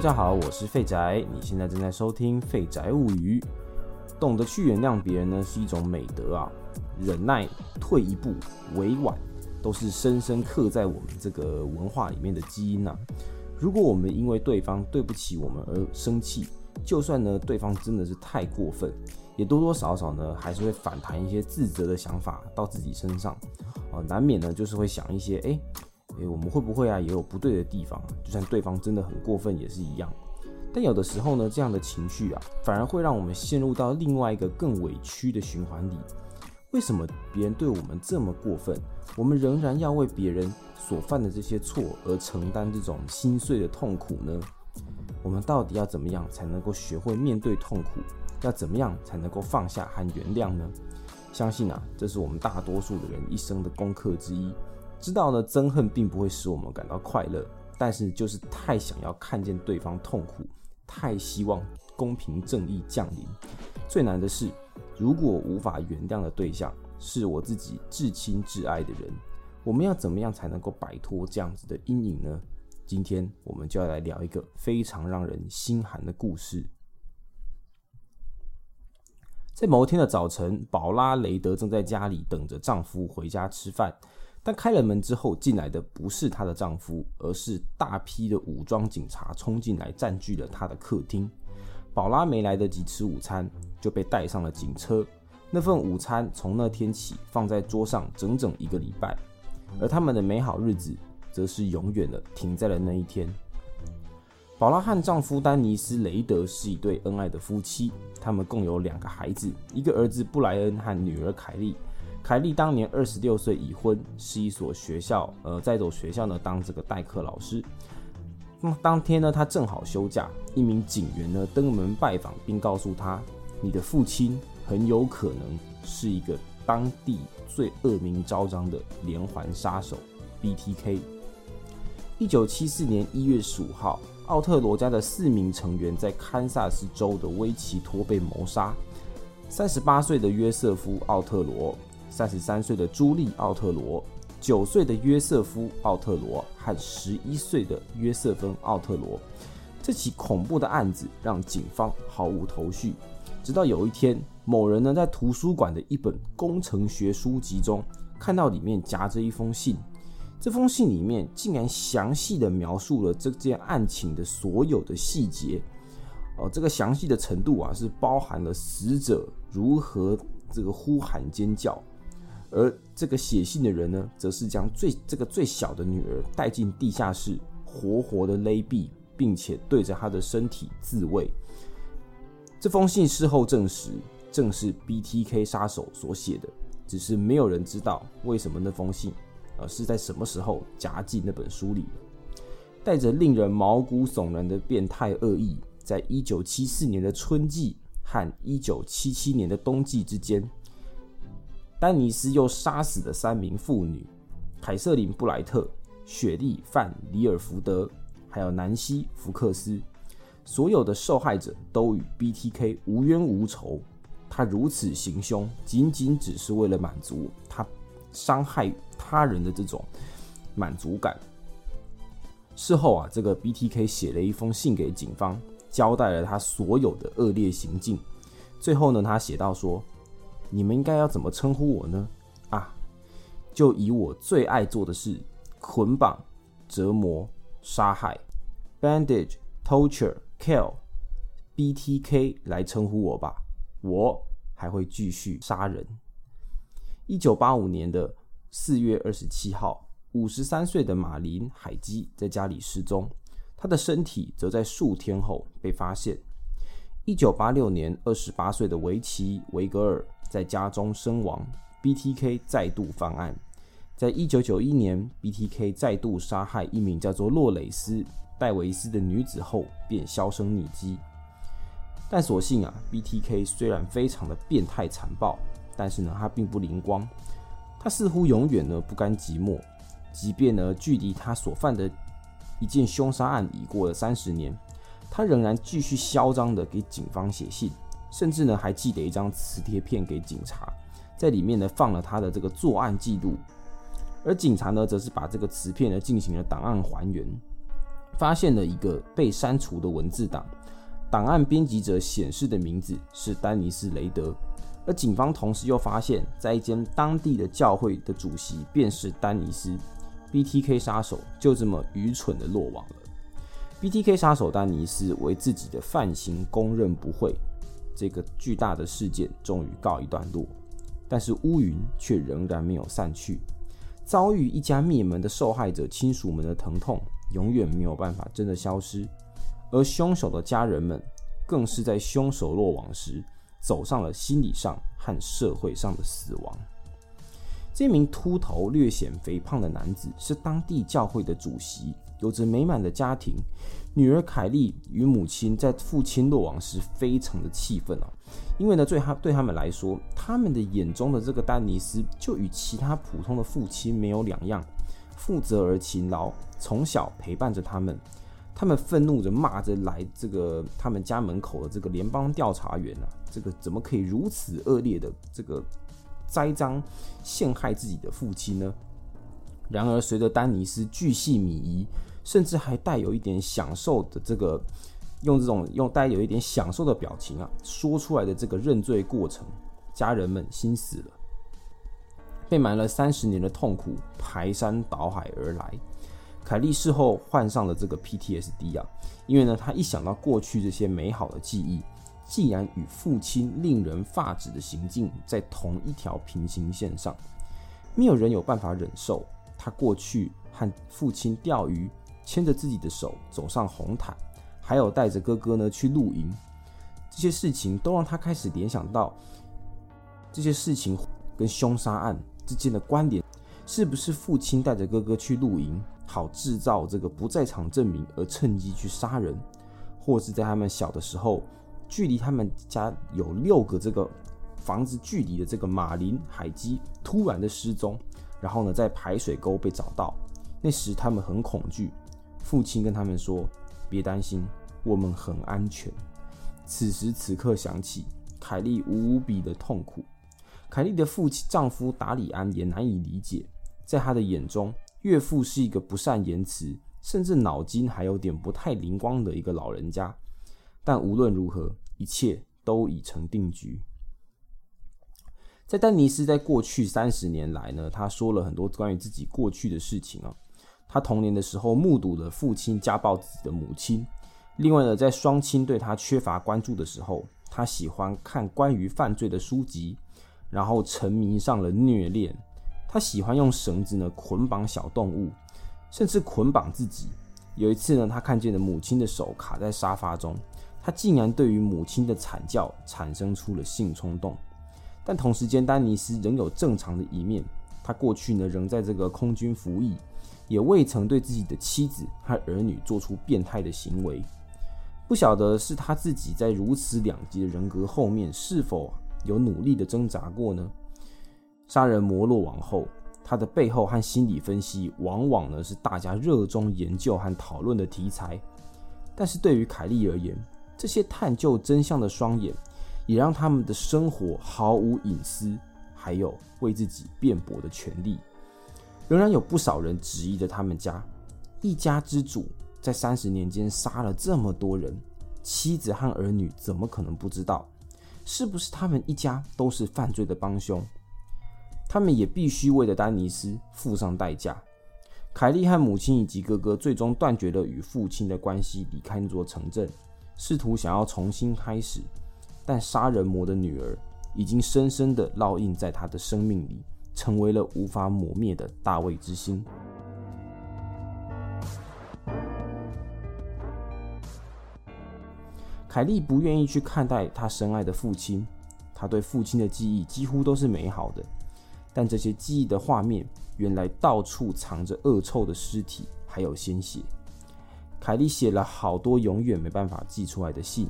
大家好，我是废宅，你现在正在收听《废宅物语》。懂得去原谅别人呢，是一种美德啊。忍耐、退一步、委婉，都是深深刻在我们这个文化里面的基因啊。如果我们因为对方对不起我们而生气，就算呢对方真的是太过分，也多多少少呢还是会反弹一些自责的想法到自己身上啊，难免呢就是会想一些我们会不会啊也有不对的地方，就算对方真的很过分也是一样。但有的时候呢，这样的情绪啊反而会让我们陷入到另外一个更委屈的循环里。为什么别人对我们这么过分，我们仍然要为别人所犯的这些错而承担这种心碎的痛苦呢？我们到底要怎么样才能够学会面对痛苦？要怎么样才能够放下和原谅呢？相信啊，这是我们大多数的人一生的功课之一。知道呢，憎恨并不会使我们感到快乐，但是就是太想要看见对方痛苦，太希望公平正义降临。最难的是，如果无法原谅的对象是我自己至亲至爱的人，我们要怎么样才能够摆脱这样子的阴影呢？今天我们就要来聊一个非常让人心寒的故事。在某天的早晨，宝拉·雷德正在家里等着丈夫回家吃饭，但开了门之后进来的不是她的丈夫，而是大批的武装警察冲进来占据了她的客厅。宝拉没来得及吃午餐，就被带上了警车。那份午餐从那天起放在桌上整整1个礼拜，而他们的美好日子则是永远的停在了那一天。宝拉和丈夫丹尼斯·雷德是一对恩爱的夫妻，他们共有2个孩子，一个儿子布莱恩和女儿凯莉。凯莉当年26岁已婚，是一所学校，在一所学校呢当这个代课老师。那当天呢，她正好休假，一名警员呢登门拜访，并告诉她：“你的父亲很有可能是一个当地最恶名昭彰的连环杀手 BTK。” 1974年1月15号。奥特罗家的4名成员在堪萨斯州的威奇托被谋杀。38岁的约瑟夫·奥特罗、33岁的朱莉·奥特罗、9岁的约瑟夫·奥特罗和11岁的约瑟芬·奥特罗。这起恐怖的案子让警方毫无头绪，直到有一天，某人呢在图书馆的一本工程学书籍中看到里面夹着一封信。这封信里面竟然详细的描述了这件案情的所有的细节，这个详细的程度啊，是包含了死者如何这个呼喊尖叫，而这个写信的人呢，则是将最小的女儿带进地下室，活活的勒毙，并且对着她的身体自卫。这封信事后证实，正是 BTK 杀手所写的，只是没有人知道为什么那封信是在什么时候夹进那本书里的。带着令人毛骨悚然的变态恶意，在1974年的春季和1977年的冬季之间，丹尼斯又杀死了3名妇女：凯瑟琳·布莱特、雪莉·范里尔福德，还有南希·福克斯。所有的受害者都与 BTK 无冤无仇，他如此行凶，仅仅只是为了满足他伤害他人的这种满足感。事后啊，这个 BTK 写了一封信给警方，交代了他所有的恶劣行径。最后呢，他写到说：“你们应该要怎么称呼我呢？啊，就以我最爱做的事：捆绑、折磨、杀害 （bandage, torture, kill） BTK 来称呼我吧。我还会继续杀人。”1985年4月27号，53岁的马琳·海基在家里失踪，她的身体则在数天后被发现。1986年，28岁的维奇·维格尔在家中身亡。BTK 再度犯案，在1991年 ，BTK 再度杀害一名叫做洛蕾丝·戴维斯的女子后便销声匿迹。但所幸啊 ，BTK 虽然非常的变态残暴，但是呢，他并不灵光，他似乎永远呢不甘寂寞。即便呢，距离他所犯的一件凶杀案已过了30年，他仍然继续嚣张的给警方写信，甚至呢还寄了一张磁贴片给警察，在里面呢放了他的这个作案记录，而警察呢则是把这个磁片呢进行了档案还原。发现了一个被删除的文字档，档案编辑者显示的名字是丹尼斯·雷德，而警方同时又发现，在一间当地的教会的主席便是丹尼斯 ，BTK 杀手就这么愚蠢的落网了。BTK 杀手丹尼斯为自己的犯行供认不讳，这个巨大的事件终于告一段落，但是乌云却仍然没有散去，遭遇一家灭门的受害者亲属们的疼痛永远没有办法真的消失，而凶手的家人们更是在凶手落网时走上了心理上和社会上的死亡。这名秃头略显肥胖的男子是当地教会的主席，有着美满的家庭，女儿凯莉与母亲在父亲落网时非常的气愤啊，因为呢，对他们来说，他们的眼中的这个丹尼斯就与其他普通的父亲没有两样，负责而勤劳，从小陪伴着他们。他们愤怒着骂着来这个他们家门口的这个联邦调查员啊，这个怎么可以如此恶劣的这个栽赃陷害自己的父亲呢？然而，随着丹尼斯巨细靡遗，甚至还带有一点享受的这个，带有一点享受的表情啊，说出来的这个认罪过程，家人们心死了，被瞒了30年的痛苦排山倒海而来。凯莉事后患上了这个 PTSD 啊，因为呢，她一想到过去这些美好的记忆，既然与父亲令人发指的行径在同一条平行线上，没有人有办法忍受他过去和父亲钓鱼，牵着自己的手走上红毯，还有带着哥哥呢去露营，这些事情都让他开始联想到这些事情跟凶杀案之间的关联，是不是父亲带着哥哥去露营，好制造这个不在场证明而趁机去杀人，或是在他们小的时候，距离他们家有6个这个房子距离的这个马林海基突然的失踪，然后呢在排水沟被找到。那时他们很恐惧，父亲跟他们说别担心，我们很安全。此时此刻想起，凯莉无比的痛苦。凯莉的丈夫达里安也难以理解，在他的眼中，岳父是一个不善言辞，甚至脑筋还有点不太灵光的一个老人家。但无论如何，一切都已成定局。在丹尼斯在过去30年来呢，他说了很多关于自己过去的事情啊。他童年的时候目睹了父亲家暴自己的母亲。另外呢，在双亲对他缺乏关注的时候，他喜欢看关于犯罪的书籍，然后沉迷上了虐恋。他喜欢用绳子呢捆绑小动物，甚至捆绑自己。有一次呢，他看见了母亲的手卡在沙发中。他竟然对于母亲的惨叫产生出了性冲动，但同时间丹尼斯仍有正常的一面。他过去呢仍在这个空军服役，也未曾对自己的妻子和儿女做出变态的行为。不晓得是他自己在如此两极的人格后面是否有努力的挣扎过呢？杀人魔落网后，他的背后和心理分析往往呢是大家热衷研究和讨论的题材，但是对于凯莉而言，这些探究真相的双眼，也让他们的生活毫无隐私，还有为自己辩驳的权利。仍然有不少人质疑着他们家，一家之主在30年间杀了这么多人，妻子和儿女怎么可能不知道？是不是他们一家都是犯罪的帮凶？他们也必须为了丹尼斯付上代价。凯莉和母亲以及哥哥最终断绝了与父亲的关系，离开那座城镇。试图想要重新开始，但杀人魔的女儿已经深深地烙印在他的生命里，成为了无法磨灭的大卫之星。凯莉不愿意去看待她深爱的父亲，她对父亲的记忆几乎都是美好的，但这些记忆的画面原来到处藏着恶臭的尸体，还有鲜血。凯莉写了好多永远没办法寄出来的信，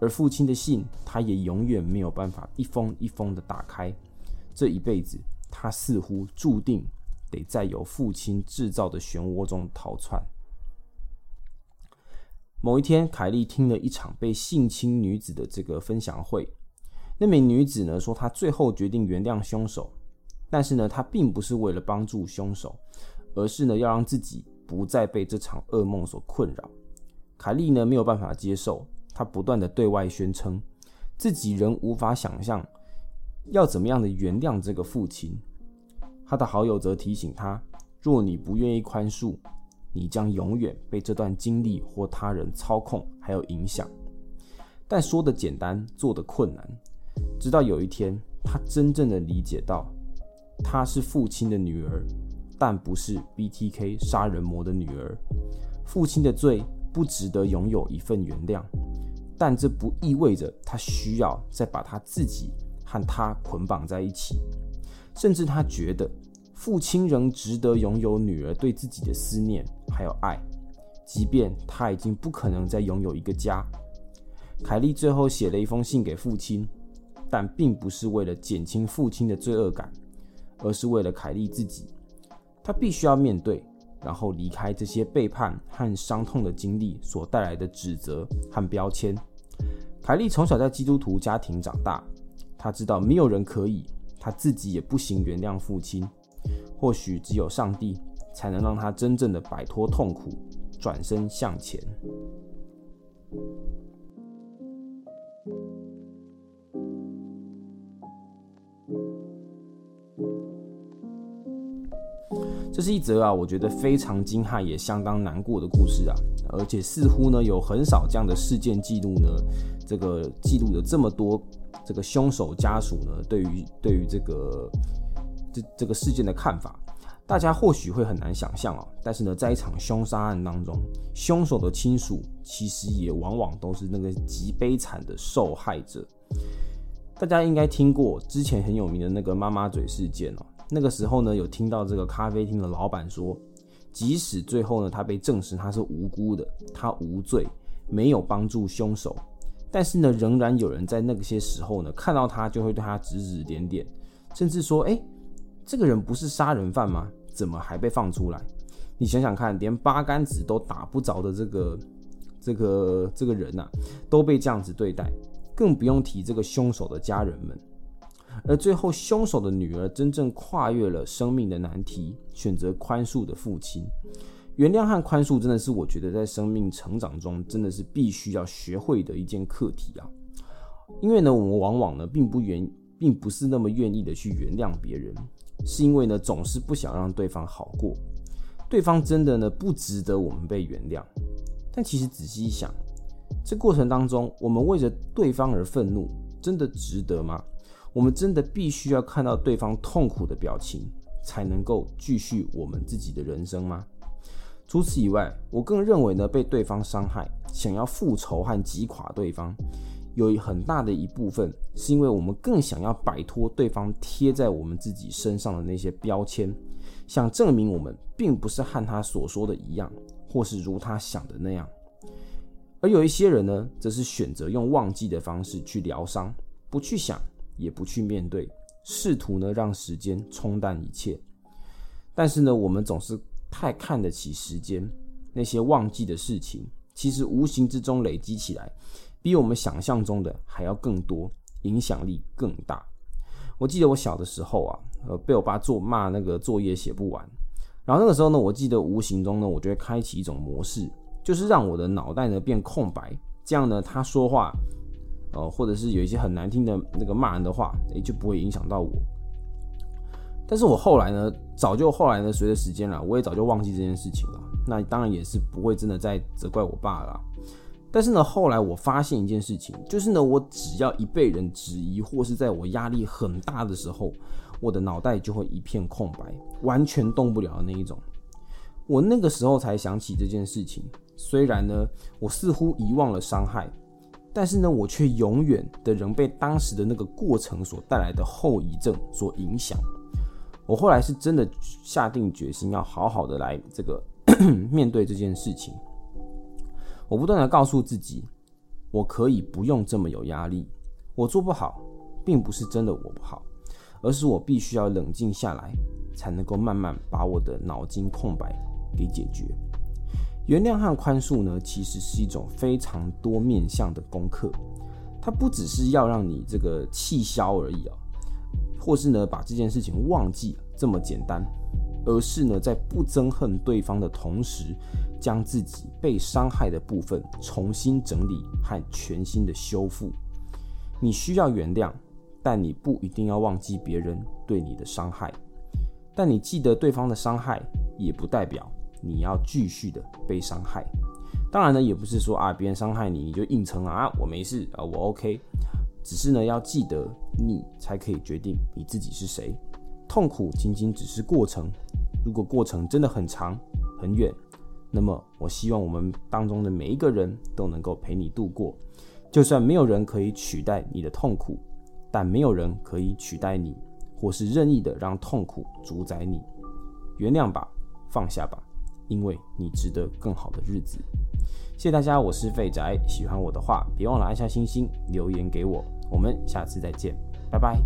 而父亲的信，他也永远没有办法一封一封的打开。这一辈子，他似乎注定得在由父亲制造的漩涡中逃窜。某一天，凯莉听了一场被性侵女子的这个分享会，那名女子呢说，她最后决定原谅凶手，但是呢，她并不是为了帮助凶手，而是呢要让自己。不再被这场噩梦所困扰。凯莉呢没有办法接受，她不断的对外宣称自己仍无法想象要怎么样的原谅这个父亲。她的好友则提醒她，若你不愿意宽恕，你将永远被这段经历或他人操控还有影响。但说的简单，做的困难。直到有一天，她真正的理解到，她是父亲的女儿，但不是 BTK 杀人魔的女儿。父亲的罪不值得拥有一份原谅，但这不意味着她需要再把她自己和她捆绑在一起。甚至她觉得父亲仍值得拥有女儿对自己的思念还有爱，即便他已经不可能再拥有一个家。凯莉最后写了一封信给父亲，但并不是为了减轻父亲的罪恶感，而是为了凯莉自己。她必须要面对，然后离开这些背叛和伤痛的经历所带来的指责和标签。凯莉从小在基督徒家庭长大，她知道没有人可以，她自己也不行原谅父亲。或许只有上帝才能让他真正的摆脱痛苦，转身向前。这是一则我觉得非常惊骇也相当难过的故事啊，而且似乎呢有很少这样的事件记录呢，这个记录的这么多，这个凶手家属呢对于这个事件的看法，大家或许会很难想象哦。但是呢，在一场凶杀案当中，凶手的亲属其实也往往都是那个极悲惨的受害者。大家应该听过之前很有名的那个妈妈嘴事件哦。那个时候呢，有听到这个咖啡厅的老板说，即使最后呢他被证实他是无辜的，他无罪，没有帮助凶手，但是呢，仍然有人在那些时候呢看到他就会对他指指点点，甚至说，这个人不是杀人犯吗？怎么还被放出来？你想想看，连八竿子都打不着的这个人啊，都被这样子对待，更不用提这个凶手的家人们。而最后，凶手的女儿真正跨越了生命的难题，选择宽恕的父亲。原谅和宽恕真的是我觉得在生命成长中真的是必须要学会的一件课题啊。因为呢，我们往往呢并不是那么愿意的去原谅别人。是因为呢，总是不想让对方好过，对方真的呢不值得我们被原谅。但其实仔细一想，这过程当中，我们为着对方而愤怒，真的值得吗？我们真的必须要看到对方痛苦的表情，才能够继续我们自己的人生吗？除此以外，我更认为呢，被对方伤害，想要复仇和击垮对方，有很大的一部分是因为我们更想要摆脱对方贴在我们自己身上的那些标签，想证明我们并不是和他所说的一样，或是如他想的那样。而有一些人呢，则是选择用忘记的方式去疗伤，不去想，也不去面对，试图呢让时间冲淡一切。但是呢，我们总是太看得起时间，那些忘记的事情，其实无形之中累积起来，比我们想象中的还要更多，影响力更大。我记得我小的时候啊，被我爸骂那个作业写不完，然后那个时候呢，我记得无形中呢，我就会开启一种模式，就是让我的脑袋呢变空白，这样呢，他说话，或者是有一些很难听的那个骂人的话，就不会影响到我。但是我后来呢，随着时间啦，我也早就忘记这件事情了。那当然也是不会真的再责怪我爸啦。但是呢，后来我发现一件事情，就是呢，我只要一被人质疑，或是在我压力很大的时候，我的脑袋就会一片空白，完全动不了的那一种。我那个时候才想起这件事情，虽然呢，我似乎遗忘了伤害，但是呢，我却永远的仍被当时的那个过程所带来的后遗症所影响。我后来是真的下定决心要好好的来这个面对这件事情。我不断的告诉自己，我可以不用这么有压力。我做不好，并不是真的我不好，而是我必须要冷静下来，才能够慢慢把我的脑筋空白给解决。原谅和宽恕呢，其实是一种非常多面向的功课，它不只是要让你这个气消而已，或是呢把这件事情忘记这么简单。而是呢，在不憎恨对方的同时，将自己被伤害的部分重新整理和全新的修复。你需要原谅，但你不一定要忘记别人对你的伤害。但你记得对方的伤害，也不代表你要继续的被伤害。当然呢，也不是说啊，别人伤害你，你就硬撑啊，我没事啊，我 OK。只是呢，要记得你才可以决定你自己是谁。痛苦仅仅只是过程，如果过程真的很长很远，那么我希望我们当中的每一个人都能够陪你度过。就算没有人可以取代你的痛苦，但没有人可以取代你，或是任意的让痛苦主宰你。原谅吧，放下吧，因为你值得更好的日子。谢谢大家，我是废宅。喜欢我的话，别忘了按下星星，留言给我。我们下次再见，拜拜。